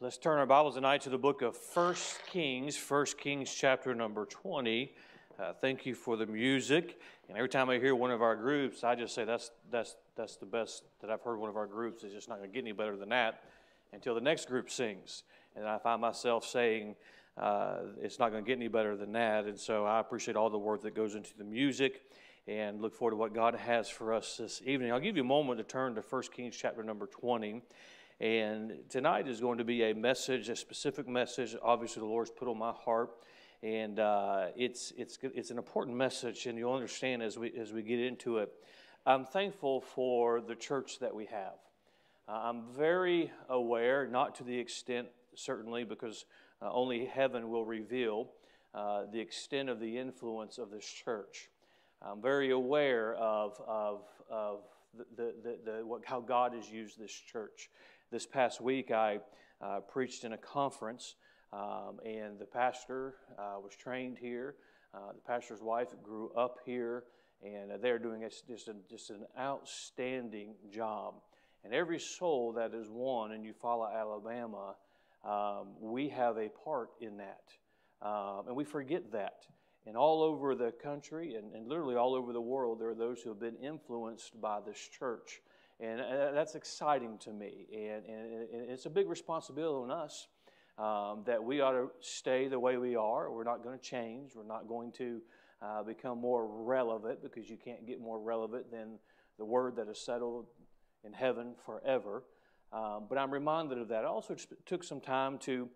Let's turn our Bibles tonight to the book of 1 Kings chapter number 20. Thank you for the music. And every time I hear one of our groups, I just say that's the best that I've heard one of our groups. It's just not going to get any better than that until the next group sings. And I find myself saying it's not going to get any better than that. And so I appreciate all the work that goes into the music and look forward to what God has for us this evening. I'll give you a moment to turn to 1 Kings chapter number 20. And tonight is going to be a message, a specific message, obviously the Lord's put on my heart, and it's an important message, and you'll understand as we get into it. I'm thankful for the church that we have. I'm very aware, not to the extent, certainly, because only heaven will reveal the extent of the influence of this church. I'm very aware of how God has used this church. This past week, I preached in a conference, and the pastor was trained here. The pastor's wife grew up here, and they're doing just an outstanding job. And every soul that is won in Eufaula, Alabama, we have a part in that. And we forget that. And all over the country, and literally all over the world, there are those who have been influenced by this church. And that's exciting to me, and it's a big responsibility on us that we ought to stay the way we are. We're not going to change. We're not going to become more relevant, because you can't get more relevant than the word that is settled in heaven forever. But I'm reminded of that. I also took some time to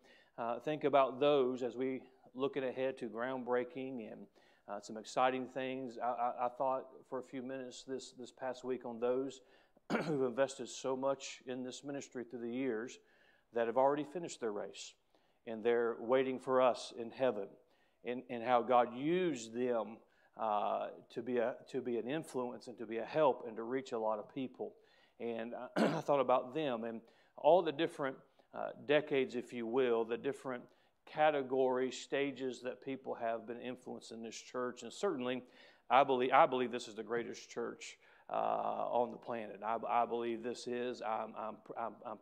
think about those as we looking ahead to groundbreaking and some exciting things. I thought for a few minutes this past week on those who've invested so much in this ministry through the years that have already finished their race, and they're waiting for us in heaven, and how God used them to be an influence and to be a help and to reach a lot of people. And I thought about them and all the different decades, if you will, the different categories, stages that people have been influencing this church. And certainly, I believe this is the greatest church on the planet. I believe this is. I'm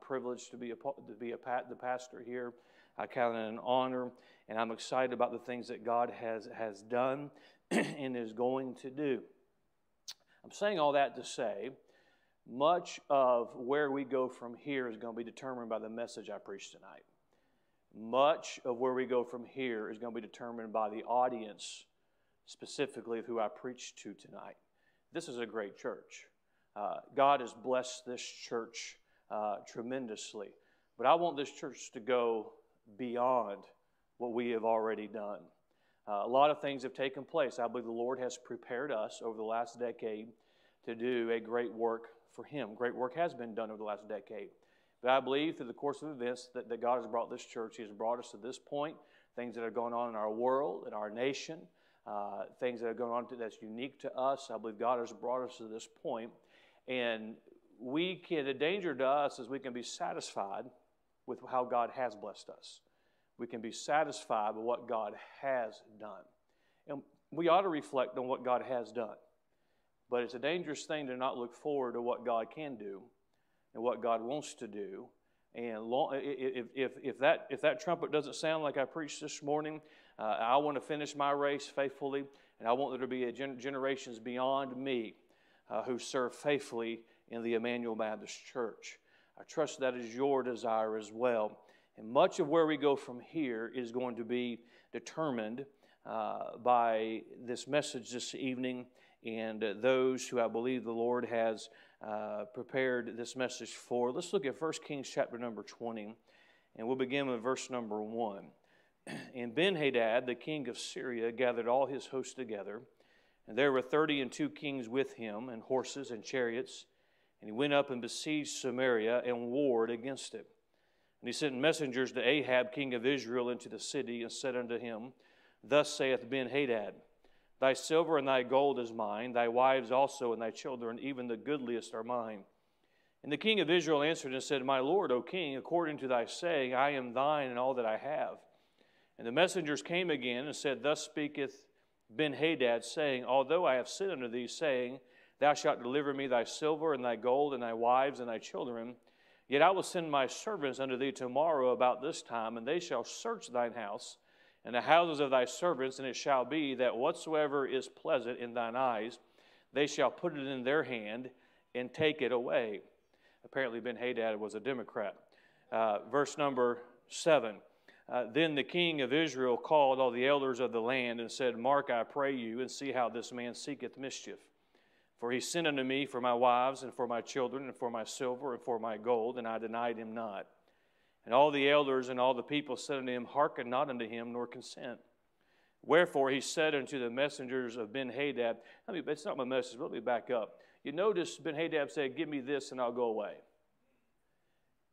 privileged to be the pastor here. I count it an honor, and I'm excited about the things that God has done and is going to do. I'm saying all that to say, much of where we go from here is going to be determined by the message I preach tonight. Much of where we go from here is going to be determined by the audience, specifically of who I preach to tonight. This is a great church. God has blessed this church tremendously. But I want this church to go beyond what we have already done. A lot of things have taken place. I believe the Lord has prepared us over the last decade to do a great work for Him. Great work has been done over the last decade. But I believe through the course of events that God has brought this church. He has brought us to this point. Things that are going on in our world, in our nation, things that are going on that's unique to us. I believe God has brought us to this point. And the danger to us is we can be satisfied with how God has blessed us. We can be satisfied with what God has done. And we ought to reflect on what God has done. But it's a dangerous thing to not look forward to what God can do and what God wants to do. And if that trumpet doesn't sound like I preached this morning, I want to finish my race faithfully, and I want there to be a generations beyond me who serve faithfully in the Emmanuel Baptist Church. I trust that is your desire as well. And much of where we go from here is going to be determined by this message this evening, and those who I believe the Lord has prepared this message for. Let's look at 1 Kings chapter number 20, and we'll begin with verse number 1. And Ben-Hadad, the king of Syria, gathered all his host together, and there were 32 kings with him, and horses and chariots. And he went up and besieged Samaria and warred against it. And he sent messengers to Ahab, king of Israel, into the city, and said unto him, Thus saith Ben-Hadad, Thy silver and thy gold is mine, thy wives also and thy children, even the goodliest are mine. And the king of Israel answered and said, My lord, O king, according to thy saying, I am thine and all that I have. And the messengers came again and said, Thus speaketh Ben-Hadad, saying, Although I have sinned unto thee, saying, Thou shalt deliver me thy silver and thy gold and thy wives and thy children, Yet I will send my servants unto thee tomorrow about this time, and they shall search thine house and the houses of thy servants, and it shall be that whatsoever is pleasant in thine eyes, they shall put it in their hand and take it away." Apparently Ben-Hadad was a Democrat. Verse number 7. Then the king of Israel called all the elders of the land and said, "Mark, I pray you, and see how this man seeketh mischief. For he sent unto me for my wives, and for my children, and for my silver, and for my gold, and I denied him not." And all the elders and all the people said unto him, "Hearken not unto him, nor consent." Wherefore he said unto the messengers of Ben-Hadad, it's not my message, but let me back up. You notice Ben-Hadad said, "Give me this and I'll go away."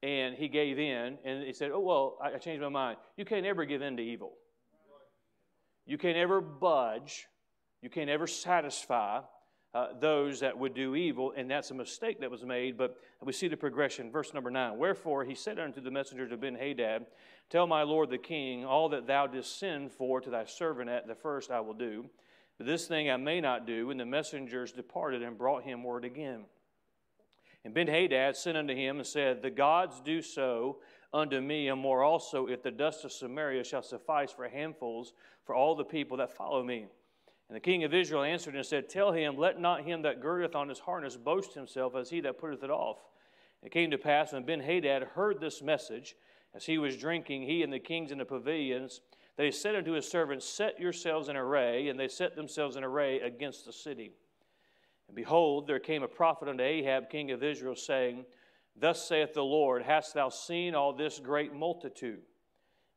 And he gave in, and he said, "Oh, well, I changed my mind." You can't ever give in to evil. You can't ever budge. You can't ever satisfy those that would do evil, and that's a mistake that was made, but we see the progression. Verse number 9, "Wherefore he said unto the messengers of Ben-Hadad, Tell my lord the king, all that thou didst send for to thy servant at the first I will do, but this thing I may not do. And the messengers departed and brought him word again. And Ben-Hadad sent unto him and said, The gods do so unto me, and more also, if the dust of Samaria shall suffice for handfuls for all the people that follow me. And the king of Israel answered and said, Tell him, let not him that girdeth on his harness boast himself as he that putteth it off. It came to pass, when Ben-Hadad heard this message, as he was drinking, he and the kings in the pavilions, they said unto his servants, Set yourselves in array. And they set themselves in array against the city. And behold, there came a prophet unto Ahab, king of Israel, saying, Thus saith the Lord, Hast thou seen all this great multitude?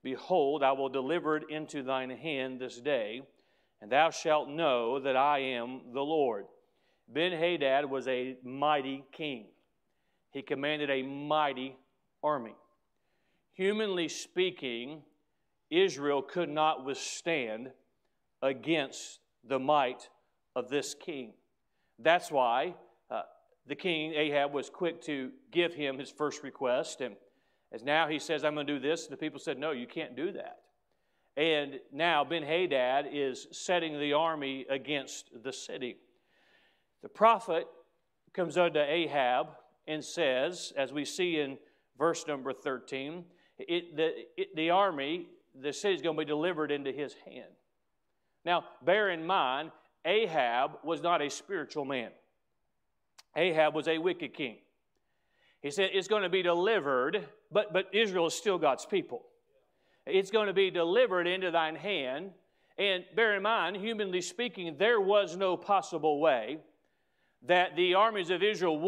Behold, I will deliver it into thine hand this day, and thou shalt know that I am the Lord. Ben-Hadad was a mighty king. He commanded a mighty army. Humanly speaking, Israel could not withstand against the might of this king. That's why the king, Ahab, was quick to give him his first request. And as now he says, I'm going to do this. And the people said, no, you can't do that. And now Ben-Hadad is setting the army against the city. The prophet comes unto Ahab and says, as we see in verse number 13, the army, the city is going to be delivered into his hand. Now, bear in mind, Ahab was not a spiritual man. Ahab was a wicked king. He said, it's going to be delivered, but Israel is still God's people. It's going to be delivered into thine hand. And bear in mind, humanly speaking, there was no possible way that the armies of Israel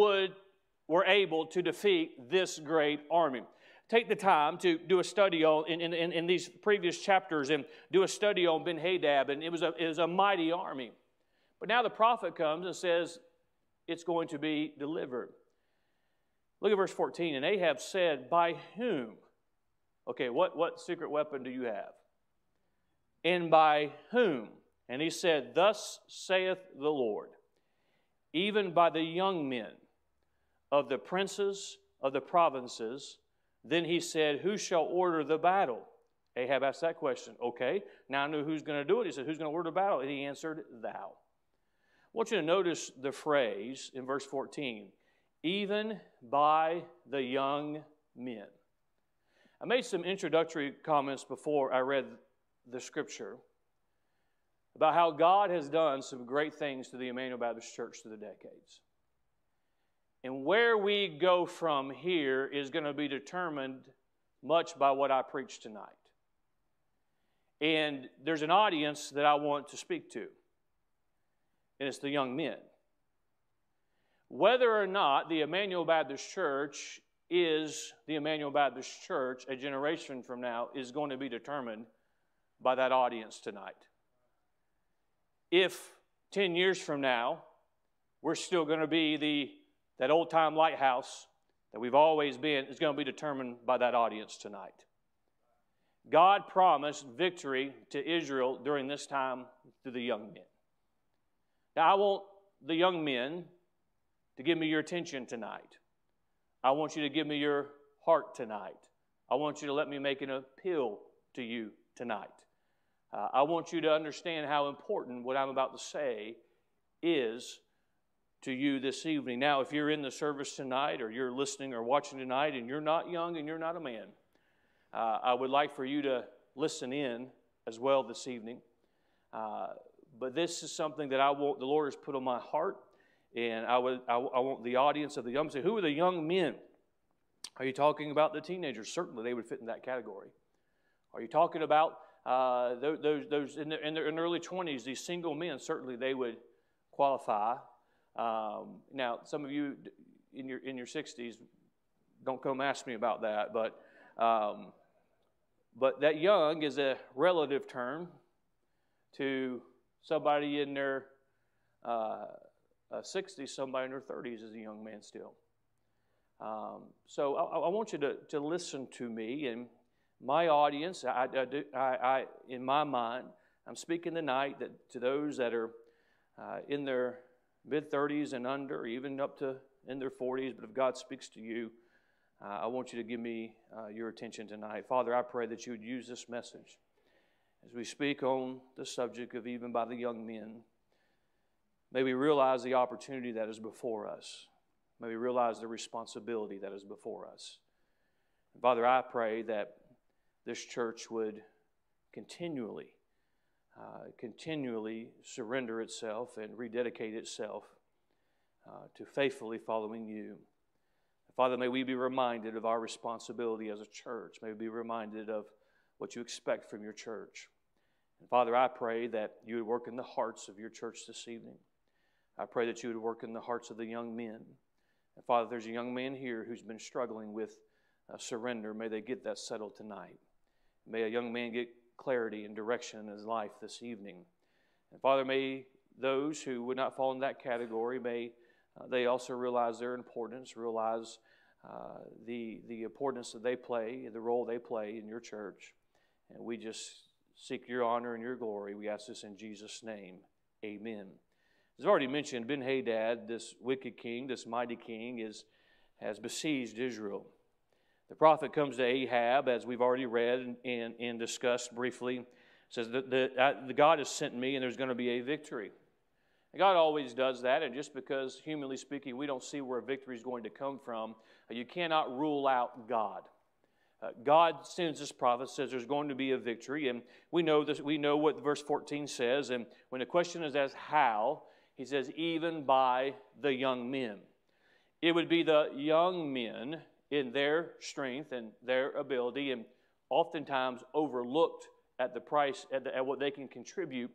were able to defeat this great army. Take the time to do a study on in these previous chapters and do a study on Ben-Hadad, and it was a mighty army. But now the prophet comes and says, it's going to be delivered. Look at verse 14. And Ahab said, By whom? Okay, what secret weapon do you have? And by whom? And he said, Thus saith the Lord, even by the young men of the princes of the provinces. Then he said, Who shall order the battle? Ahab asked that question. Okay, now I know who's going to do it. He said, Who's going to order the battle? And he answered, Thou. I want you to notice the phrase in verse 14, even by the young men. I made some introductory comments before I read the scripture about how God has done some great things to the Emmanuel Baptist Church through the decades. And where we go from here is going to be determined much by what I preach tonight. And there's an audience that I want to speak to, and it's the young men. Whether or not the Emmanuel Baptist Church is the Emmanuel Baptist Church a generation from now is going to be determined by that audience tonight. If 10 years from now, we're still going to be that old-time lighthouse that we've always been, is going to be determined by that audience tonight. God promised victory to Israel during this time through the young men. Now, I want the young men to give me your attention tonight. I want you to give me your heart tonight. I want you to let me make an appeal to you tonight. I want you to understand how important what I'm about to say is to you this evening. Now, if you're in the service tonight or you're listening or watching tonight and you're not young and you're not a man, I would like for you to listen in as well this evening. But this is something that the Lord has put on my heart, and I want the audience of the young to say, who are the young men? Are you talking about the teenagers? Certainly they would fit in that category. Are you talking about those in their early 20s, these single men? Certainly they would qualify. Now, some of you in your 60s, don't come ask me about that, but that young is a relative term to somebody in their 60s, somebody in their 30s is a young man still. So I want you to listen to me and my audience. I in my mind, I'm speaking tonight to those that are in their mid-30s and under, even up to in their 40s, but if God speaks to you, I want you to give me your attention tonight. Father, I pray that you would use this message as we speak on the subject of even by the young men. May we realize the opportunity that is before us. May we realize the responsibility that is before us. And Father, I pray that this church would continually surrender itself and rededicate itself to faithfully following you. Father, may we be reminded of our responsibility as a church. May we be reminded of what you expect from your church. And Father, I pray that you would work in the hearts of your church this evening. I pray that you would work in the hearts of the young men. And Father, if there's a young man here who's been struggling with surrender, may they get that settled tonight. May a young man get clarity and direction in his life this evening. And Father, may those who would not fall in that category, may they also realize their importance, realize the importance that they play, the role they play in your church. And we just seek your honor and your glory. We ask this in Jesus' name. Amen. As I've already mentioned, Ben-Hadad, this wicked king, this mighty king, has besieged Israel. The prophet comes to Ahab, as we've already read and discussed briefly. It says that the God has sent me and there's going to be a victory. And God always does that, and just because, humanly speaking, we don't see where victory is going to come from, you cannot rule out God. God sends this prophet, says there's going to be a victory, and we know this. We know what verse 14 says, and when the question is asked how, he says, even by the young men. It would be the young men in their strength and their ability, and oftentimes overlooked at the price, at what they can contribute.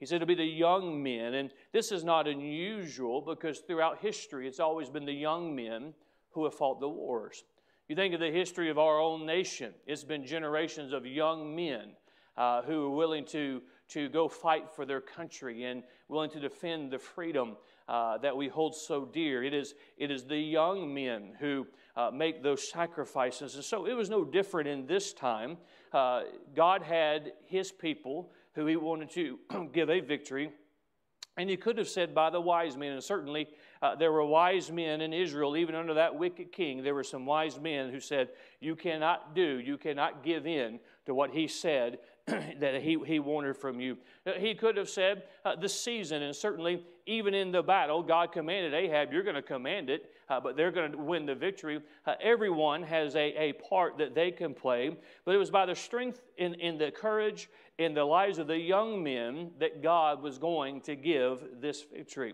He said it'll be the young men, and this is not unusual because throughout history it's always been the young men who have fought the wars. You think of the history of our own nation. It's been generations of young men who are willing to go fight for their country and willing to defend the freedom that we hold so dear. It is the young men who make those sacrifices. And so it was no different in this time. God had his people who he wanted to give a victory. And he could have said by the wise men, and certainly there were wise men in Israel, even under that wicked king, there were some wise men who said, you cannot give in to what he said that he wanted from you. He could have said the season, and certainly even in the battle, God commanded Ahab, you're going to command it, but they're going to win the victory. Everyone has a part that they can play, but it was by the strength in the courage in the lives of the young men that God was going to give this victory.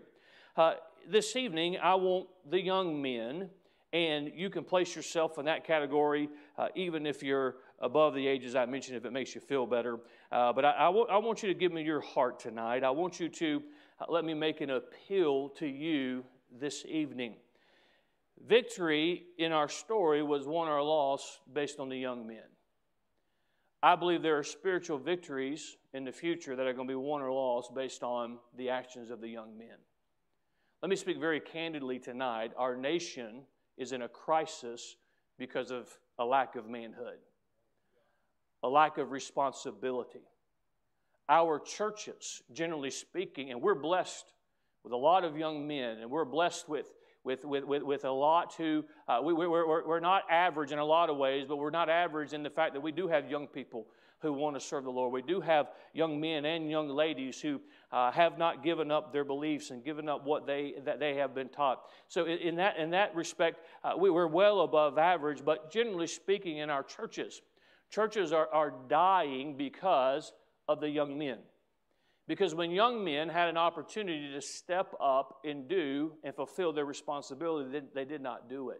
This evening, I want the young men, and you can place yourself in that category, even if you're above the ages I mentioned, if it makes you feel better. But I want you to give me your heart tonight. I want you to let me make an appeal to you this evening. Victory in our story was won or lost based on the young men. I believe there are spiritual victories in the future that are going to be won or lost based on the actions of the young men. Let me speak very candidly tonight. Our nation is in a crisis because of a lack of manhood, a lack of responsibility. Our churches, generally speaking, and we're blessed with a lot of young men, and we're blessed with with a lot to, we're not average in a lot of ways, but we're not average in the fact that we do have young people who want to serve the Lord. We do have young men and young ladies who have not given up their beliefs and given up what that they have been taught. So in that respect, we're well above average, but generally speaking in our churches, churches are dying because of the young men. Because when young men had an opportunity to step up and do and fulfill their responsibility, they did not do it.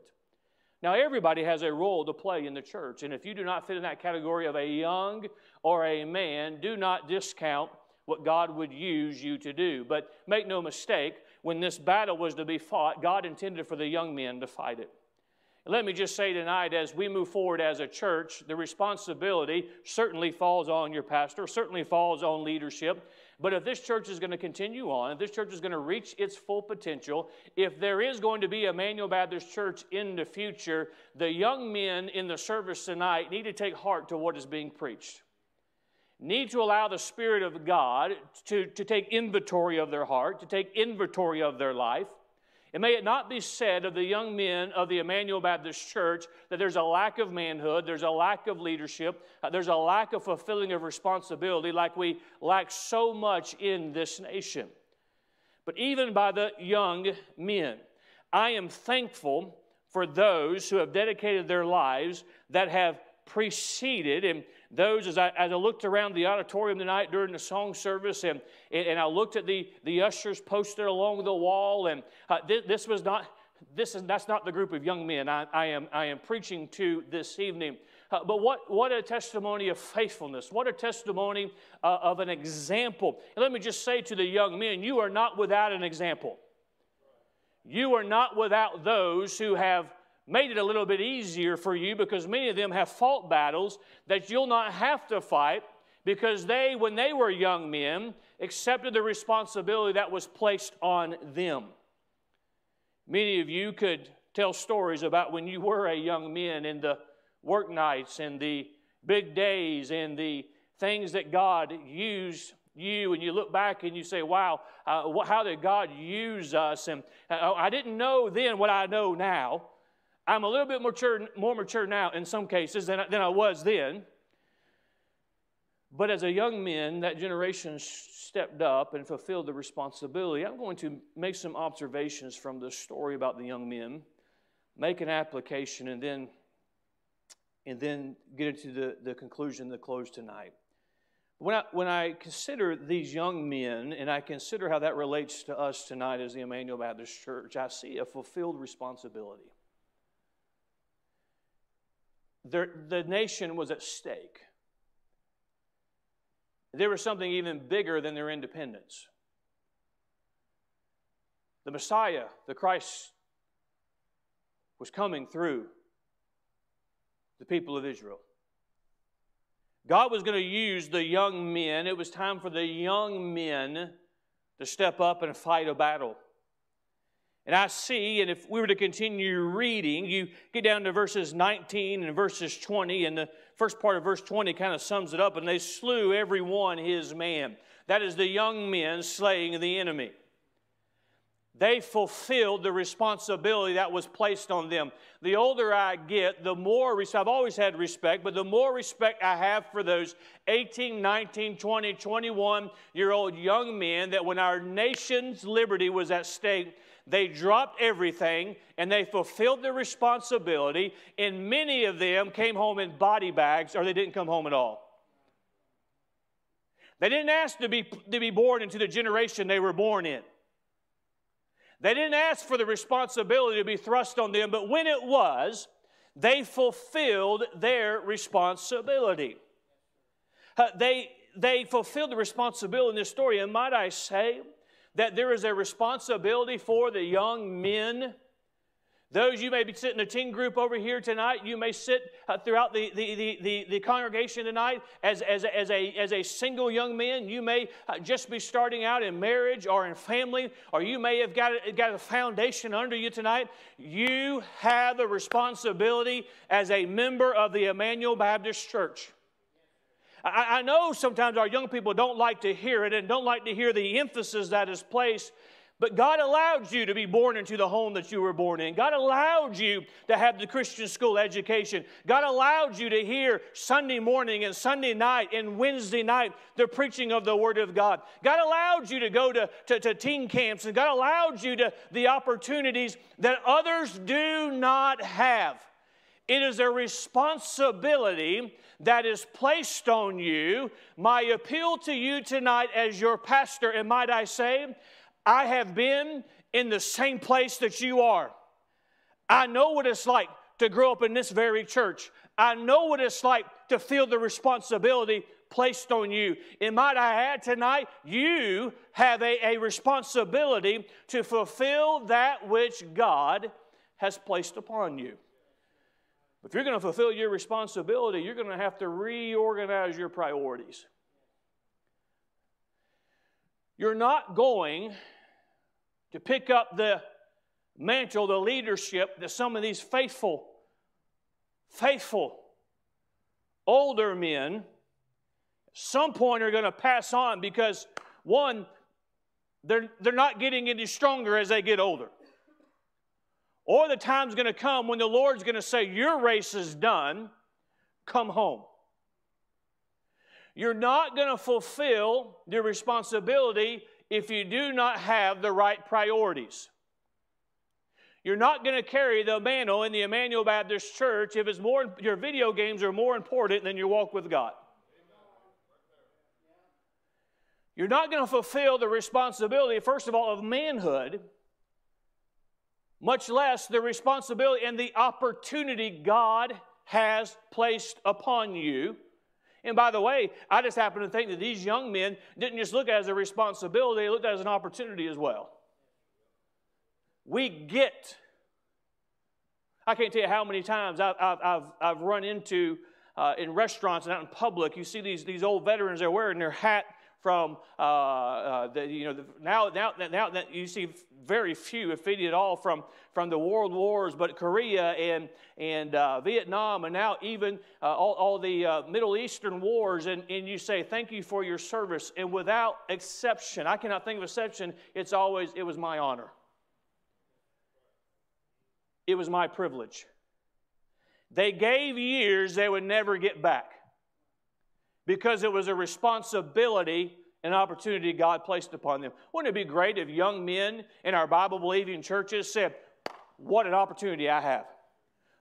Now, everybody has a role to play in the church, and if you do not fit in that category of a young or a man, do not discount what God would use you to do. But make no mistake, when this battle was to be fought, God intended for the young men to fight it. And let me just say tonight, as we move forward as a church, the responsibility certainly falls on your pastor, certainly falls on leadership. But if this church is going to continue on, if this church is going to reach its full potential, if there is going to be Emmanuel Baptist Church in the future, the young men in the service tonight need to take heart to what is being preached. Need to allow the Spirit of God to take inventory of their heart, to take inventory of their life. And may it not be said of the young men of the Emmanuel Baptist Church that there's a lack of manhood, there's a lack of leadership, there's a lack of fulfilling of responsibility like we lack so much in this nation. But even by the young men, I am thankful for those who have dedicated their lives that have preceded, and those, as I looked around the auditorium tonight during the song service, and I looked at the ushers posted along the wall, and that's not the group of young men I am preaching to this evening. But what a testimony of faithfulness. What a testimony of an example. And let me just say to the young men, you are not without an example. You are not without those who have made it a little bit easier for you, because many of them have fought battles that you'll not have to fight, because they, when they were young men, accepted the responsibility that was placed on them. Many of you could tell stories about when you were a young man and the work nights and the big days and the things that God used you, and you look back and you say, wow, how did God use us? And I didn't know then what I know now. I'm a little bit more mature now in some cases than I was then. But as a young man, that generation stepped up and fulfilled the responsibility. I'm going to make some observations from the story about the young men, make an application, and then get into the conclusion, the close tonight. When I consider these young men, and I consider how that relates to us tonight as the Emmanuel Baptist Church, I see a fulfilled responsibility. The nation was at stake. There was something even bigger than their independence. The Messiah, the Christ, was coming through the people of Israel. God was going to use the young men. It was time for the young men to step up and fight a battle. And I see, and if we were to continue reading, you get down to verses 19 and verses 20, and the first part of verse 20 kind of sums it up, and they slew every one his man. That is the young men slaying the enemy. They fulfilled the responsibility that was placed on them. The older I get, the more I've always had respect, but the more respect I have for those 18, 19, 20, 21-year-old young men that when our nation's liberty was at stake, they dropped everything, and they fulfilled their responsibility, and many of them came home in body bags, or they didn't come home at all. They didn't ask to be born into the generation they were born in. They didn't ask for the responsibility to be thrust on them, but when it was, they fulfilled their responsibility. They fulfilled the responsibility in this story, and might I say that there is a responsibility for the young men. Those, you may be sitting in a teen group over here tonight. You may sit throughout the congregation tonight as a single young man. You may just be starting out in marriage or in family, or you may have got a foundation under you tonight. You have a responsibility as a member of the Emmanuel Baptist Church. I know sometimes our young people don't like to hear it and don't like to hear the emphasis that is placed, But God allowed you to be born into the home that you were born in. God allowed you to have the Christian school education. God allowed you to hear Sunday morning and Sunday night and Wednesday night the preaching of the Word of God. God allowed you to go to teen camps, and God allowed you to the opportunities that others do not have. It is a responsibility that is placed on you. My appeal to you tonight as your pastor, and might I say, I have been in the same place that you are. I know what it's like to grow up in this very church. I know what it's like to feel the responsibility placed on you. And might I add tonight, you have a responsibility to fulfill that which God has placed upon you. If you're going to fulfill your responsibility, you're going to have to reorganize your priorities. You're not going to pick up the mantle, the leadership that some of these faithful older men at some point are going to pass on because, one, they're not getting any stronger as they get older. Or the time's going to come when the Lord's going to say, your race is done, come home. You're not going to fulfill your responsibility if you do not have the right priorities. You're not going to carry the mantle in the Emmanuel Baptist Church if it's more, your video games are more important than your walk with God. You're not going to fulfill the responsibility, first of all, of manhood, much less the responsibility and the opportunity God has placed upon you. And by the way, I just happen to think that these young men didn't just look at it as a responsibility, they looked at it as an opportunity as well. I can't tell you how many times I've run into, in restaurants and out in public, you see these old veterans, they're wearing their hat from, now that you see very few, if any at all, from the world wars, but Korea and Vietnam, and now even all the Middle Eastern wars, and you say, thank you for your service. And without exception, I cannot think of exception, it's always, it was my honor. It was my privilege. They gave years they would never get back, because it was a responsibility and opportunity God placed upon them. Wouldn't it be great if young men in our Bible-believing churches said, what an opportunity I have.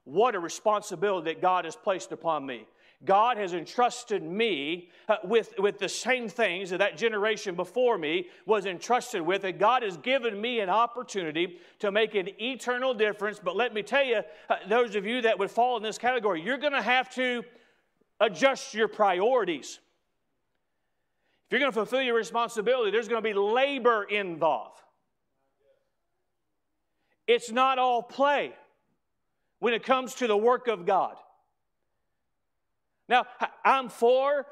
What a responsibility that God has placed upon me. God has entrusted me with the same things that that generation before me was entrusted with, and God has given me an opportunity to make an eternal difference. But let me tell you, those of you that would fall in this category, you're going to have to adjust your priorities. If you're going to fulfill your responsibility, there's going to be labor involved. It's not all play when it comes to the work of God. Now, I'm for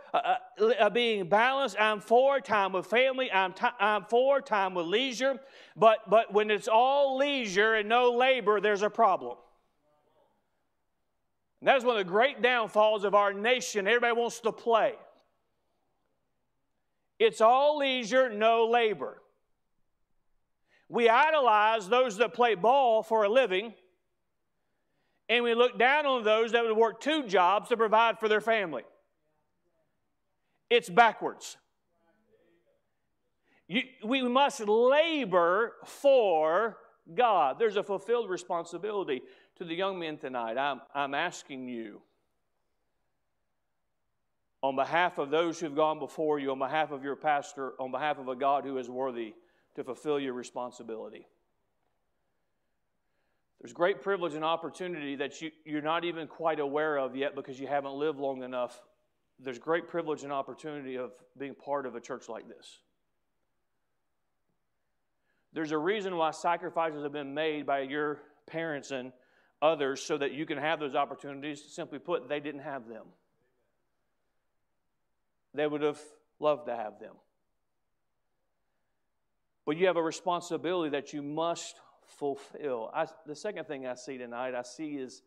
being balanced. I'm for time with family. I'm for time with leisure. But when it's all leisure and no labor, there's a problem. And that is one of the great downfalls of our nation. Everybody wants to play. It's all leisure, no labor. We idolize those that play ball for a living, and we look down on those that would work two jobs to provide for their family. It's backwards. We must labor for God. There's a fulfilled responsibility. To the young men tonight, I'm asking you, on behalf of those who've gone before you, on behalf of your pastor, on behalf of a God who is worthy, to fulfill your responsibility. There's great privilege and opportunity that you're not even quite aware of yet because you haven't lived long enough. There's great privilege and opportunity of being part of a church like this. There's a reason why sacrifices have been made by your parents and others so that you can have those opportunities. Simply put, they didn't have them. They would have loved to have them. But you have a responsibility that you must fulfill. The second thing I see tonight, is,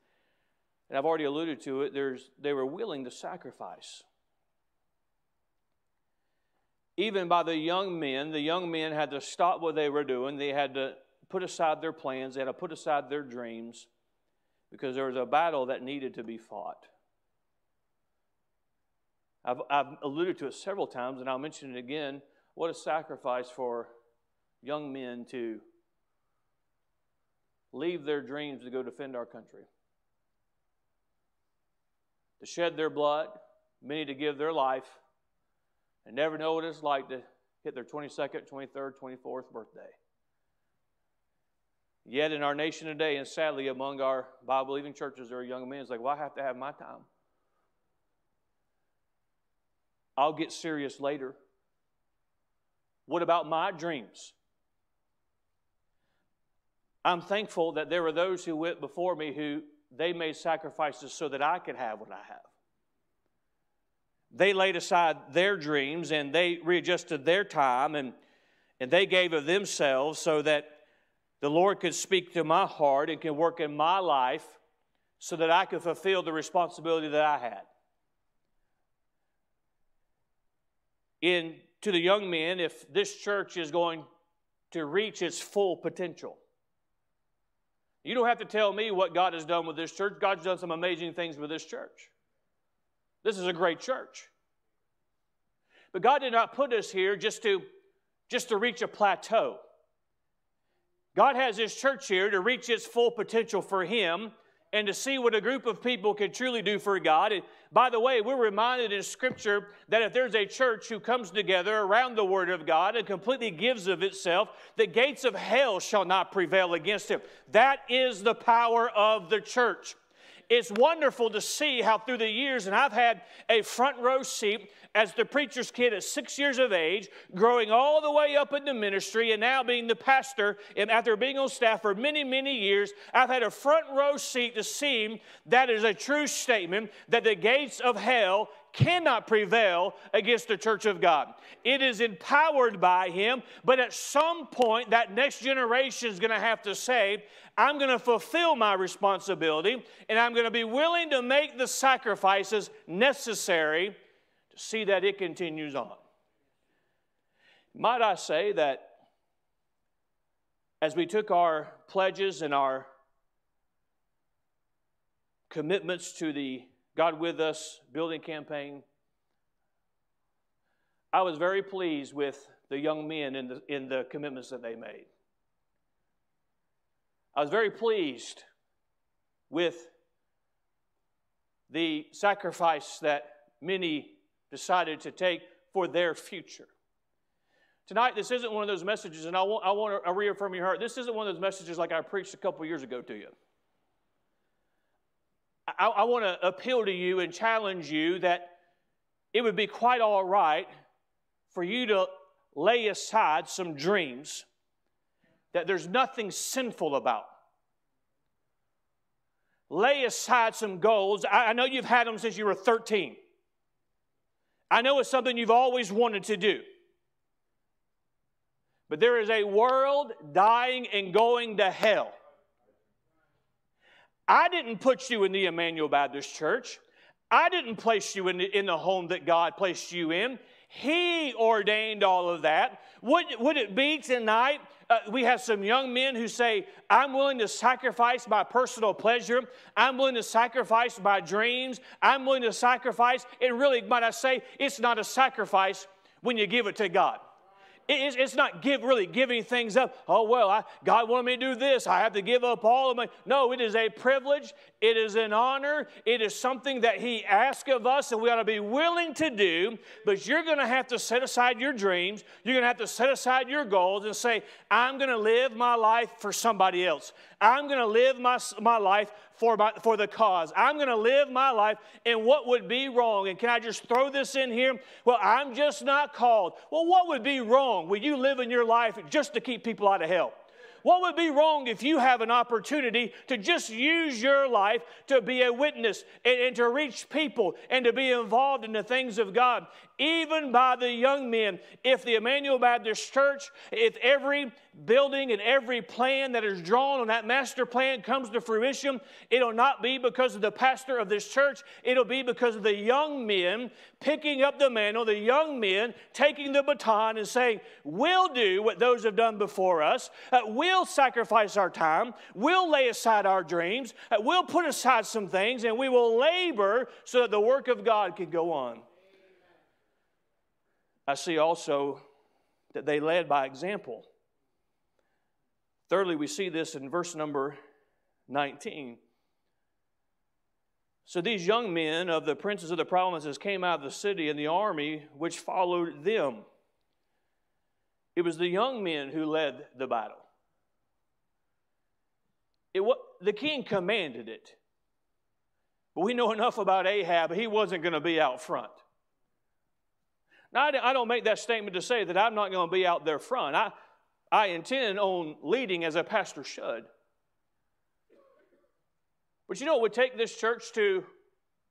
and I've already alluded to it, they were willing to sacrifice. even by the young men. The young men had to stop what they were doing. They had to put aside their plans. They had to put aside their dreams because there was a battle that needed to be fought. I've alluded to it several times, and I'll mention it again. What a sacrifice for young men to leave their dreams to go defend our country. To shed their blood, many to give their life, and never know what it's like to hit their 22nd, 23rd, 24th birthday. Yet in our nation today, and sadly among our Bible-believing churches, there are young men. It's like, well, I have to have my time. I'll get serious later. What about my dreams? I'm thankful that there were those who went before me who they made sacrifices so that I could have what I have. They laid aside their dreams and they readjusted their time and they gave of themselves so that the Lord could speak to my heart and could work in my life so that I could fulfill the responsibility that I had. To the young men, if this church is going to reach its full potential, you don't have to tell me what God has done with this church. God's done some amazing things with this church. This is a great church. But God did not put us here just to reach a plateau. God has His church here to reach its full potential for Him and to see what a group of people can truly do for God. And by the way, we're reminded in Scripture that if there's a church who comes together around the Word of God and completely gives of itself, the gates of hell shall not prevail against Him. That is the power of the church. It's wonderful to see how through the years, and I've had a front row seat as the preacher's kid at 6 years of age, growing all the way up into ministry and now being the pastor, and after being on staff for many, many years, I've had a front row seat to see that is a true statement that the gates of hell cannot prevail against the church of God. It is empowered by Him, but at some point that next generation is going to have to say, I'm going to fulfill my responsibility and I'm going to be willing to make the sacrifices necessary to see that it continues on. Might I say that as we took our pledges and our commitments to the God With Us building campaign, I was very pleased with the young men in the commitments that they made. I was very pleased with the sacrifice that many decided to take for their future. Tonight, this isn't one of those messages, and I want to reaffirm your heart, this isn't one of those messages like I preached a couple years ago to you. I want to appeal to you and challenge you that it would be quite all right for you to lay aside some dreams that there's nothing sinful about. Lay aside some goals. I know you've had them since you were 13. I know it's something you've always wanted to do. But there is a world dying and going to hell. I didn't put you in the Emmanuel Baptist Church. I didn't place you in the home that God placed you in. He ordained all of that. Would it be tonight, we have some young men who say, I'm willing to sacrifice my personal pleasure. I'm willing to sacrifice my dreams. I'm willing to sacrifice. And really, might I say, it's not a sacrifice when you give it to God. It's not really giving things up. Oh, well, God wanted me to do this. I have to give up all of my... No, it is a privilege. It is an honor. It is something that He asks of us and we ought to be willing to do. But you're going to have to set aside your dreams. You're going to have to set aside your goals and say, I'm going to live my life for somebody else. I'm going to live my life for the cause. I'm going to live my life, and what would be wrong? And can I just throw this in here? Well, I'm just not called. Well, what would be wrong with you living your life just to keep people out of hell? What would be wrong if you have an opportunity to just use your life to be a witness and to reach people and to be involved in the things of God? Even by the young men, if the Emmanuel Baptist Church, if every building and every plan that is drawn on that master plan comes to fruition, it'll not be because of the pastor of this church. It'll be because of the young men picking up the mantle, the young men taking the baton and saying, we'll do what those have done before us. We'll sacrifice our time. We'll lay aside our dreams. We'll put aside some things, and we will labor so that the work of God can go on. I see also that they led by example. Thirdly, we see this in verse number 19. So these young men of the princes of the provinces came out of the city and the army which followed them. It was the young men who led the battle. The king commanded it. But we know enough about Ahab, he wasn't going to be out front. Now, I don't make that statement to say that I'm not going to be out there front. I intend on leading as a pastor should. But you know what would take this church to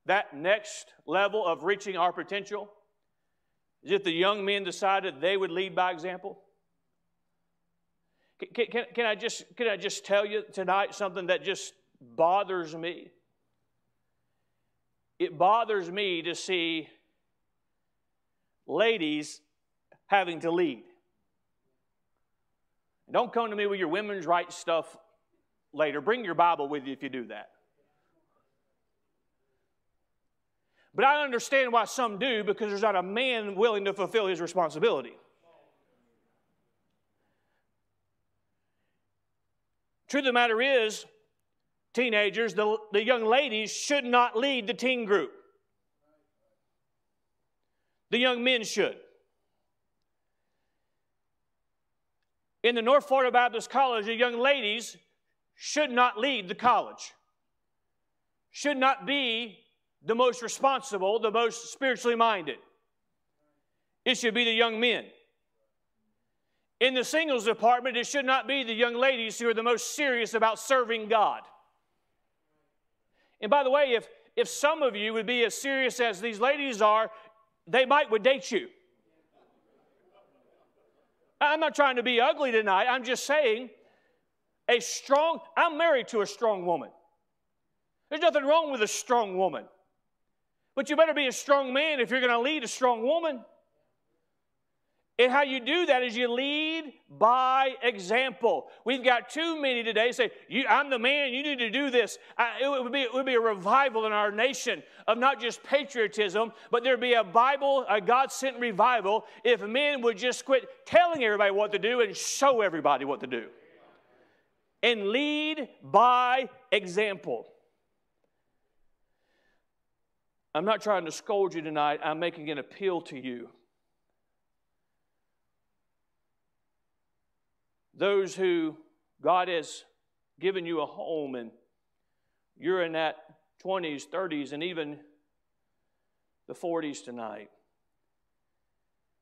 that next level of reaching our potential? Is if the young men decided they would lead by example? Can I just tell you tonight something that just bothers me? It bothers me to see ladies having to lead. Don't come to me with your women's rights stuff later. Bring your Bible with you if you do that. But I understand why some do, because there's not a man willing to fulfill his responsibility. Truth of the matter is, teenagers, the young ladies should not lead the teen group. The young men should. In the North Florida Baptist College, the young ladies should not lead the college, should not be the most responsible, the most spiritually minded. It should be the young men. In the singles department, it should not be the young ladies who are the most serious about serving God. And by the way, if some of you would be as serious as these ladies are, they might would date you. I'm not trying to be ugly tonight. I'm just saying I'm married to a strong woman. There's nothing wrong with a strong woman. But you better be a strong man if you're going to lead a strong woman. And how you do that is you lead by example. We've got too many today say, I'm the man, you need to do this. It would be a revival in our nation of not just patriotism, but there'd be a God-sent revival if men would just quit telling everybody what to do and show everybody what to do. And lead by example. I'm not trying to scold you tonight. I'm making an appeal to you. Those who God has given you a home and you're in that 20s, 30s, and even the 40s tonight.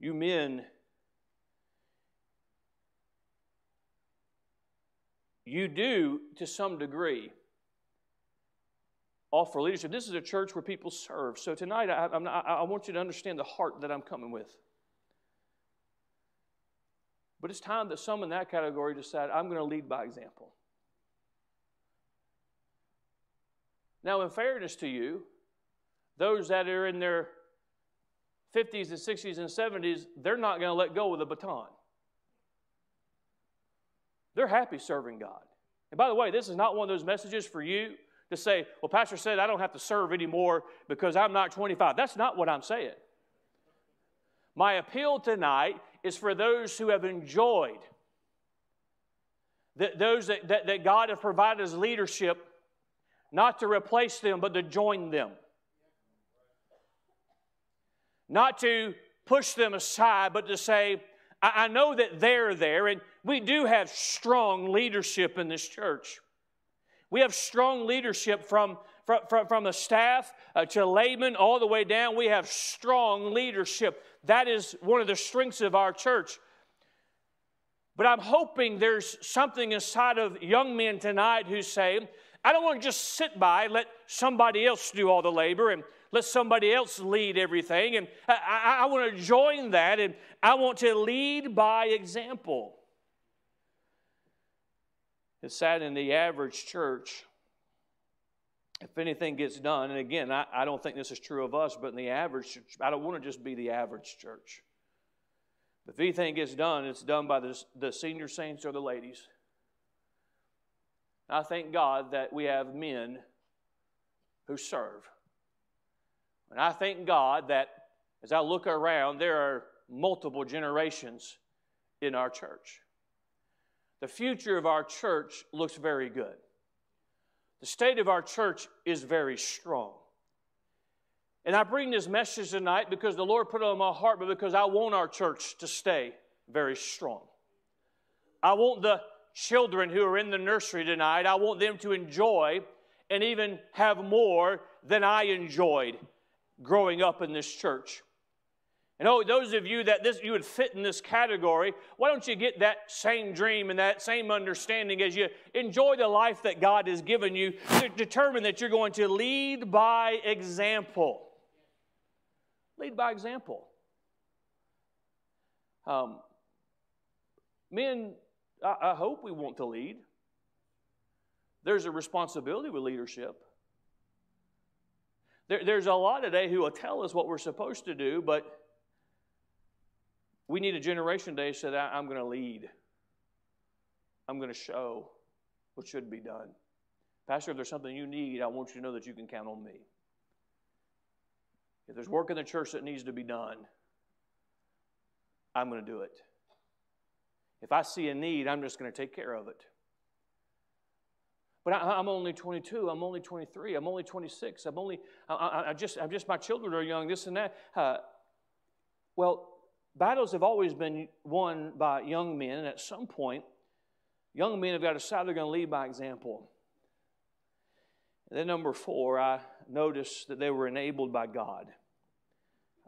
You men, you do to some degree offer leadership. This is a church where people serve. So tonight I want you to understand the heart that I'm coming with. But it's time that some in that category decide, I'm going to lead by example. Now, in fairness to you, those that are in their 50s and 60s and 70s, they're not going to let go of the baton. They're happy serving God. And by the way, this is not one of those messages for you to say, well, Pastor said I don't have to serve anymore because I'm not 25. That's not what I'm saying. My appeal tonight is for those who have enjoyed, those that God has provided as leadership, not to replace them, but to join them. Not to push them aside, but to say, I know that they're there, and we do have strong leadership in this church. We have strong leadership from the staff to laymen all the way down. We have strong leadership. That is one of the strengths of our church. But I'm hoping there's something inside of young men tonight who say, I don't want to just sit by and let somebody else do all the labor and let somebody else lead everything. And I want to join that, and I want to lead by example. It's sad in the average church, if anything gets done, and again, I don't think this is true of us, but in the average church, I don't want to just be the average church. But if anything gets done, it's done by the senior saints or the ladies. I thank God that we have men who serve. And I thank God that as I look around, there are multiple generations in our church. The future of our church looks very good. The state of our church is very strong. And I bring this message tonight because the Lord put it on my heart, but because I want our church to stay very strong. I want the children who are in the nursery tonight, I want them to enjoy and even have more than I enjoyed growing up in this church. And oh, those of you that you would fit in this category, why don't you get that same dream and that same understanding as you enjoy the life that God has given you to determine that you're going to lead by example. Lead by example. Men, I hope we want to lead. There's a responsibility with leadership. There's a lot today who will tell us what we're supposed to do, but we need a generation today that said, I'm going to lead. I'm going to show what should be done. Pastor, if there's something you need, I want you to know that you can count on me. If there's work in the church that needs to be done, I'm going to do it. If I see a need, I'm just going to take care of it. But I'm only 22. I'm only 23. I'm only 26. I'm just my children are young, this and that. Well, battles have always been won by young men, and at some point, young men have got to decide they're going to lead by example. And then number four, I noticed that they were enabled by God.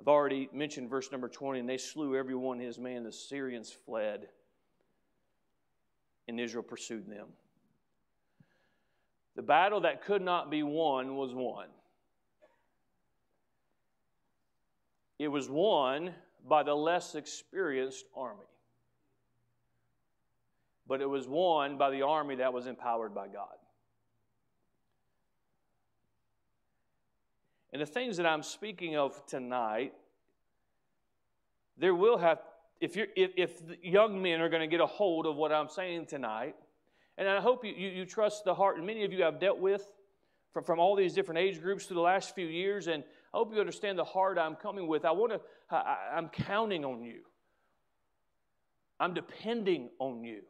I've already mentioned verse number 20, and they slew everyone his man. The Syrians fled, and Israel pursued them. The battle that could not be won was won. It was won by the less experienced army. But it was won by the army that was empowered by God. And the things that I'm speaking of tonight, there will have, if the young men are going to get a hold of what I'm saying tonight, and I hope you trust the heart, and many of you I've dealt with from all these different age groups through the last few years, and I hope you understand the heart I'm coming with. I'm counting on you. I'm depending on you.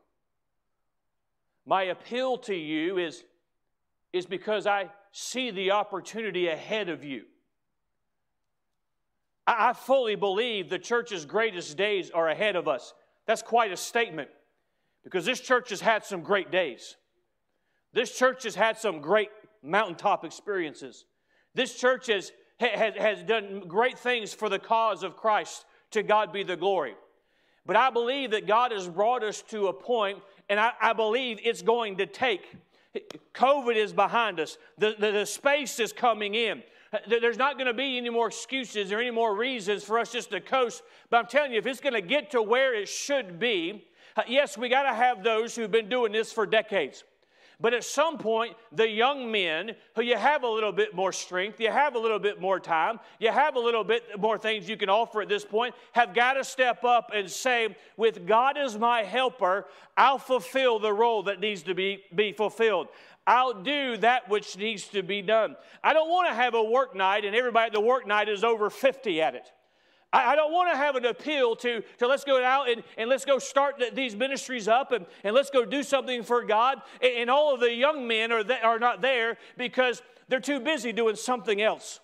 My appeal to you is because I see the opportunity ahead of you. I fully believe the church's greatest days are ahead of us. That's quite a statement, because this church has had some great days. This church has had some great mountaintop experiences. This church has done great things for the cause of Christ. To God be the glory. But I believe that God has brought us to a point, and I believe it's going to take. COVID is behind us. The space is coming in. There's not going to be any more excuses or any more reasons for us just to coast. But I'm telling you, if it's going to get to where it should be, yes, we got to have those who've been doing this for decades. But at some point, the young men, who you have a little bit more strength, you have a little bit more time, you have a little bit more things you can offer at this point, have got to step up and say, with God as my helper, I'll fulfill the role that needs to be fulfilled. I'll do that which needs to be done. I don't want to have a work night and everybody at the work night is over 50 at it. I don't want to have an appeal to let's go out and let's go start these ministries up and let's go do something for God. And all of the young men are not there because they're too busy doing something else.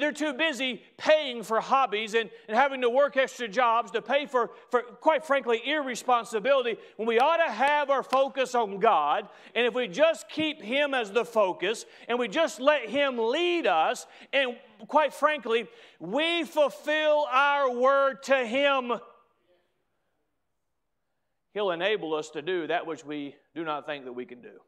They're too busy paying for hobbies and having to work extra jobs to pay for, quite frankly, irresponsibility, when we ought to have our focus on God. And if we just keep Him as the focus and we just let Him lead us, and quite frankly, we fulfill our word to Him. He'll enable us to do that which we do not think that we can do.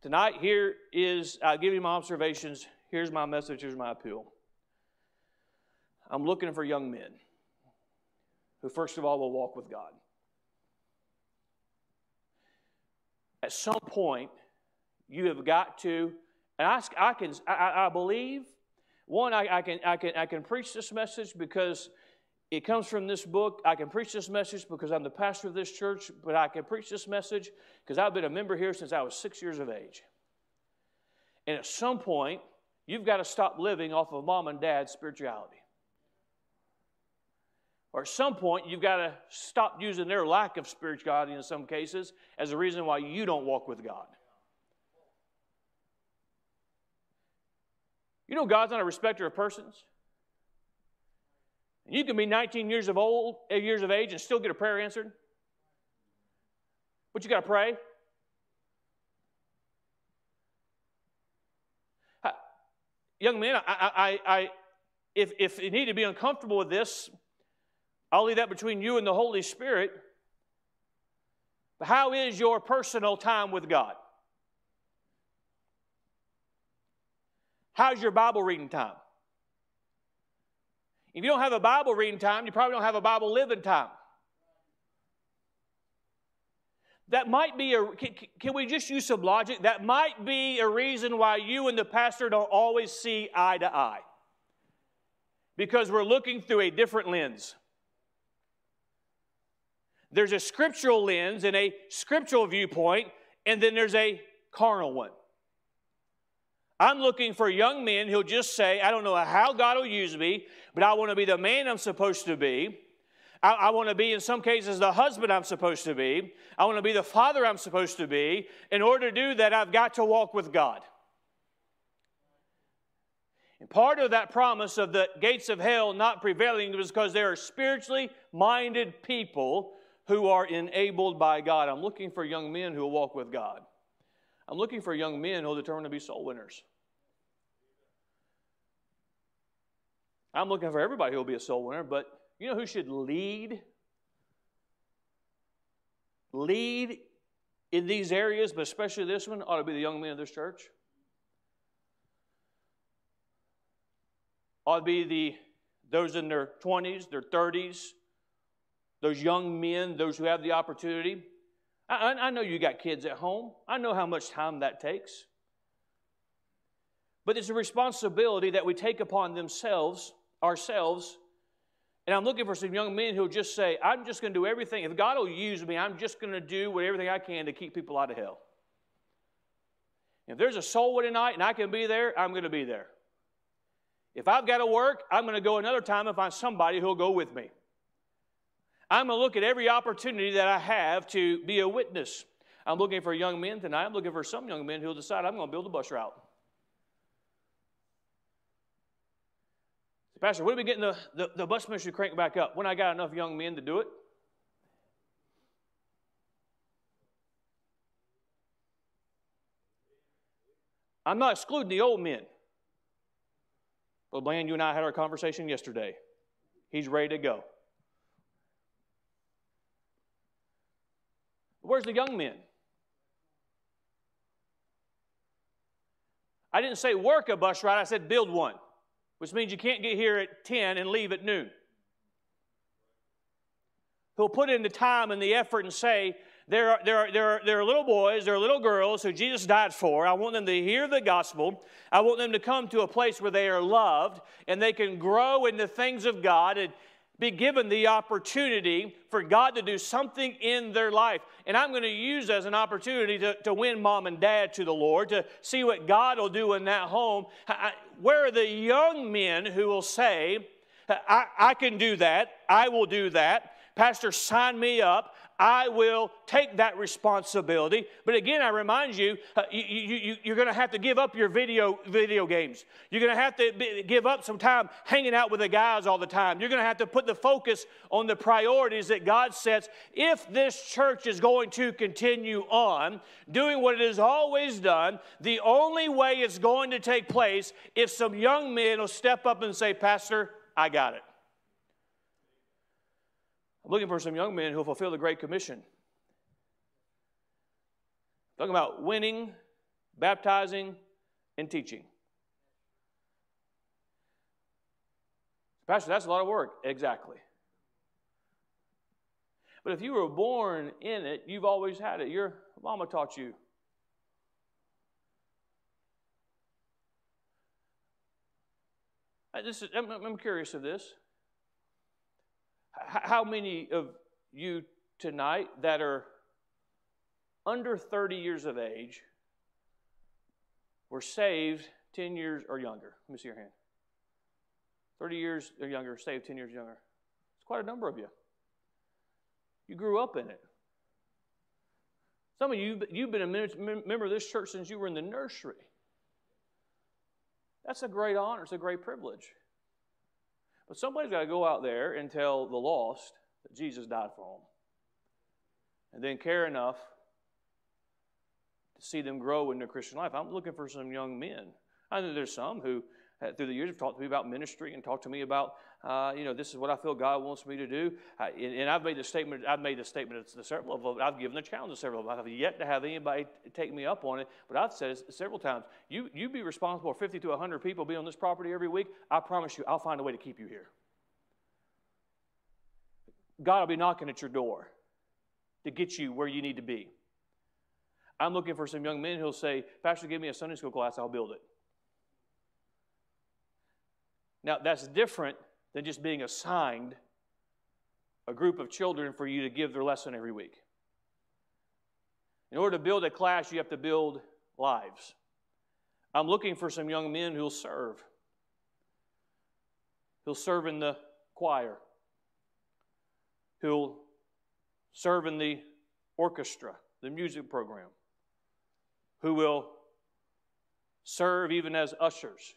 Tonight, here is, I'll give you my observations. Here's my message. Here's my appeal. I'm looking for young men who, first of all, will walk with God. At some point, you have got to, and I believe, one, I can preach this message because it comes from this book. I can preach this message because I'm the pastor of this church, but I can preach this message because I've been a member here since I was 6 years of age. And at some point, you've got to stop living off of mom and dad's spirituality. Or at some point, you've got to stop using their lack of spirituality in some cases as a reason why you don't walk with God. You know God's not a respecter of persons. You can be 19 years of age and still get a prayer answered. But you got to pray. Young man, if you need to be uncomfortable with this, I'll leave that between you and the Holy Spirit. But how is your personal time with God? How's your Bible reading time? If you don't have a Bible reading time, you probably don't have a Bible living time. That might be a, can we just use some logic? That might be a reason why you and the pastor don't always see eye to eye. Because we're looking through a different lens. There's a scriptural lens and a scriptural viewpoint, and then there's a carnal one. I'm looking for young men who'll just say, I don't know how God will use me, but I want to be the man I'm supposed to be. I want to be, in some cases, the husband I'm supposed to be. I want to be the father I'm supposed to be. In order to do that, I've got to walk with God. And part of that promise of the gates of hell not prevailing was because there are spiritually minded people who are enabled by God. I'm looking for young men who will walk with God. I'm looking for young men who will determine to be soul winners. I'm looking for everybody who will be a soul winner, but you know who should lead? Lead in these areas, but especially this one, ought to be the young men of this church. Ought to be those in their 20s, their 30s, those young men, those who have the opportunity. I know you got kids at home. I know how much time that takes. But it's a responsibility that we take upon ourselves. And I'm looking for some young men who'll just say, I'm just going to do everything. If God will use me, I'm just going to do everything I can to keep people out of hell. If there's a soul winning night and I can be there, I'm going to be there. If I've got to work, I'm going to go another time and find somebody who'll go with me. I'm going to look at every opportunity that I have to be a witness. I'm looking for young men tonight. I'm looking for some young men who will decide I'm going to build a bus route. So, Pastor, when are we getting the bus ministry cranked back up? When I got enough young men to do it? I'm not excluding the old men. Well, Bland, you and I had our conversation yesterday. He's ready to go. Where's the young men? I didn't say work a bus ride, I said build one, which means you can't get here at 10 and leave at noon. Who'll put in the time and the effort and say, there are little boys, there are little girls who Jesus died for. I want them to hear the gospel. I want them to come to a place where they are loved and they can grow in the things of God and be given the opportunity for God to do something in their life. And I'm going to use as an opportunity to win mom and dad to the Lord, to see what God will do in that home. Where are the young men who will say, I can do that, I will do that. Pastor, sign me up. I will take that responsibility. But again, I remind you, you're going to have to give up your video games. You're going to have to give up some time hanging out with the guys all the time. You're going to have to put the focus on the priorities that God sets. If this church is going to continue on doing what it has always done, the only way it's going to take place if some young men will step up and say, Pastor, I got it. I'm looking for some young men who will fulfill the Great Commission. Talking about winning, baptizing, and teaching. Pastor, that's a lot of work. Exactly. But if you were born in it, you've always had it. Your mama taught you. I'm curious of this. How many of you tonight that are under 30 years of age were saved 10 years or younger? Let me see your hand. 30 years or younger, saved 10 years or younger. It's quite a number of you. You grew up in it. Some of you, you've been a member of this church since you were in the nursery. That's a great honor. It's a great privilege. But somebody's got to go out there and tell the lost that Jesus died for them. And then care enough to see them grow in their Christian life. I'm looking for some young men. I know there's some who, through the years, have talked to me about ministry and talked to me about, this is what I feel God wants me to do. And I've made the statement. I've made the statement to several of them. I've given the challenge to several of them. I've yet to have anybody take me up on it. But I've said it several times. You be responsible for 50 to 100 people being on this property every week. I promise you, I'll find a way to keep you here. God will be knocking at your door to get you where you need to be. I'm looking for some young men who'll say, "Pastor, give me a Sunday school class. I'll build it." Now, that's different than just being assigned a group of children for you to give their lesson every week. In order to build a class, you have to build lives. I'm looking for some young men who'll serve. Who'll serve in the choir. Who'll serve in the orchestra, the music program. Who will serve even as ushers.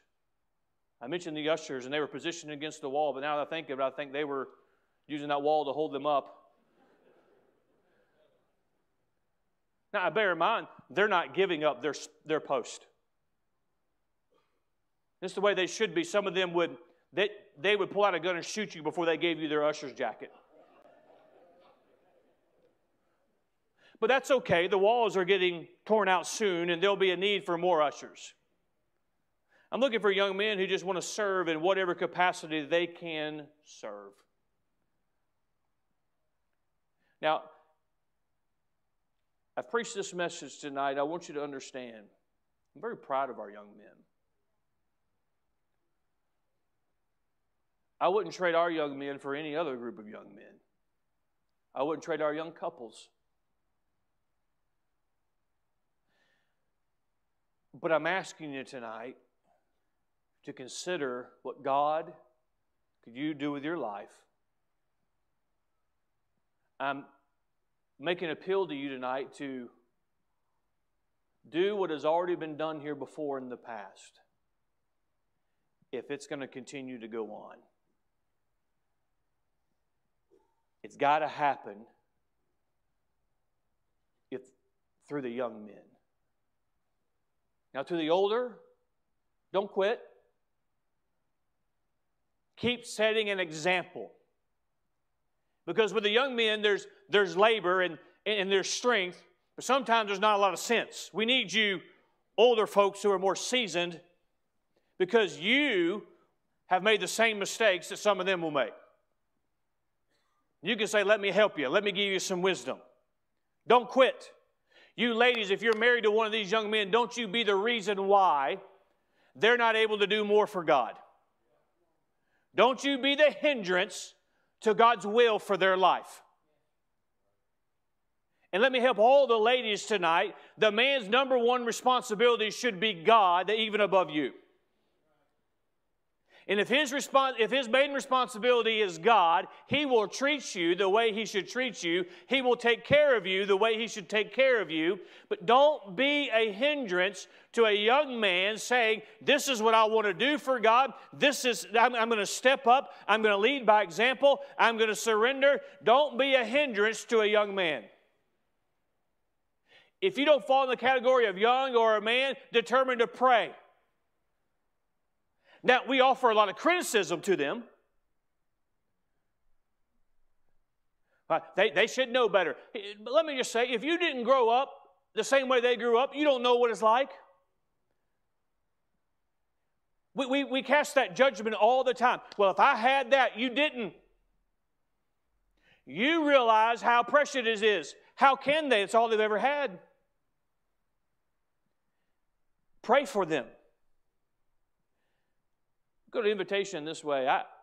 I mentioned the ushers, and they were positioned against the wall, but now that I think of it, I think they were using that wall to hold them up. Now, bear in mind, they're not giving up their post. This is the way they should be. Some of them would, they would pull out a gun and shoot you before they gave you their usher's jacket. But that's okay. The walls are getting torn out soon, and there'll be a need for more ushers. I'm looking for young men who just want to serve in whatever capacity they can serve. Now, I've preached this message tonight. I want you to understand, I'm very proud of our young men. I wouldn't trade our young men for any other group of young men. I wouldn't trade our young couples. But I'm asking you tonight to consider what God could you do with your life. I'm making an appeal to you tonight to do what has already been done here before in the past, if it's going to continue to go on. It's got to happen through the young men. Now, to the older, don't quit. Keep setting an example. Because with the young men, there's labor and there's strength, but sometimes there's not a lot of sense. We need you older folks who are more seasoned, because you have made the same mistakes that some of them will make. You can say, "Let me help you. Let me give you some wisdom." Don't quit. You ladies, if you're married to one of these young men, don't you be the reason why they're not able to do more for God. Don't you be the hindrance to God's will for their life. And let me help all the ladies tonight. The man's number one responsibility should be God, even above you. And if his main responsibility is God, he will treat you the way he should treat you. He will take care of you the way he should take care of you. But don't be a hindrance to a young man saying, "This is what I want to do for God. I'm going to step up. I'm going to lead by example. I'm going to surrender." Don't be a hindrance to a young man. If you don't fall in the category of young or a man, determined to pray. Now, we offer a lot of criticism to them. They should know better. But let me just say, if you didn't grow up the same way they grew up, you don't know what it's like. We cast that judgment all the time. Well, if I had that, you didn't. You realize how precious it is. How can they? It's all they've ever had. Pray for them. Go to invitation this way. I,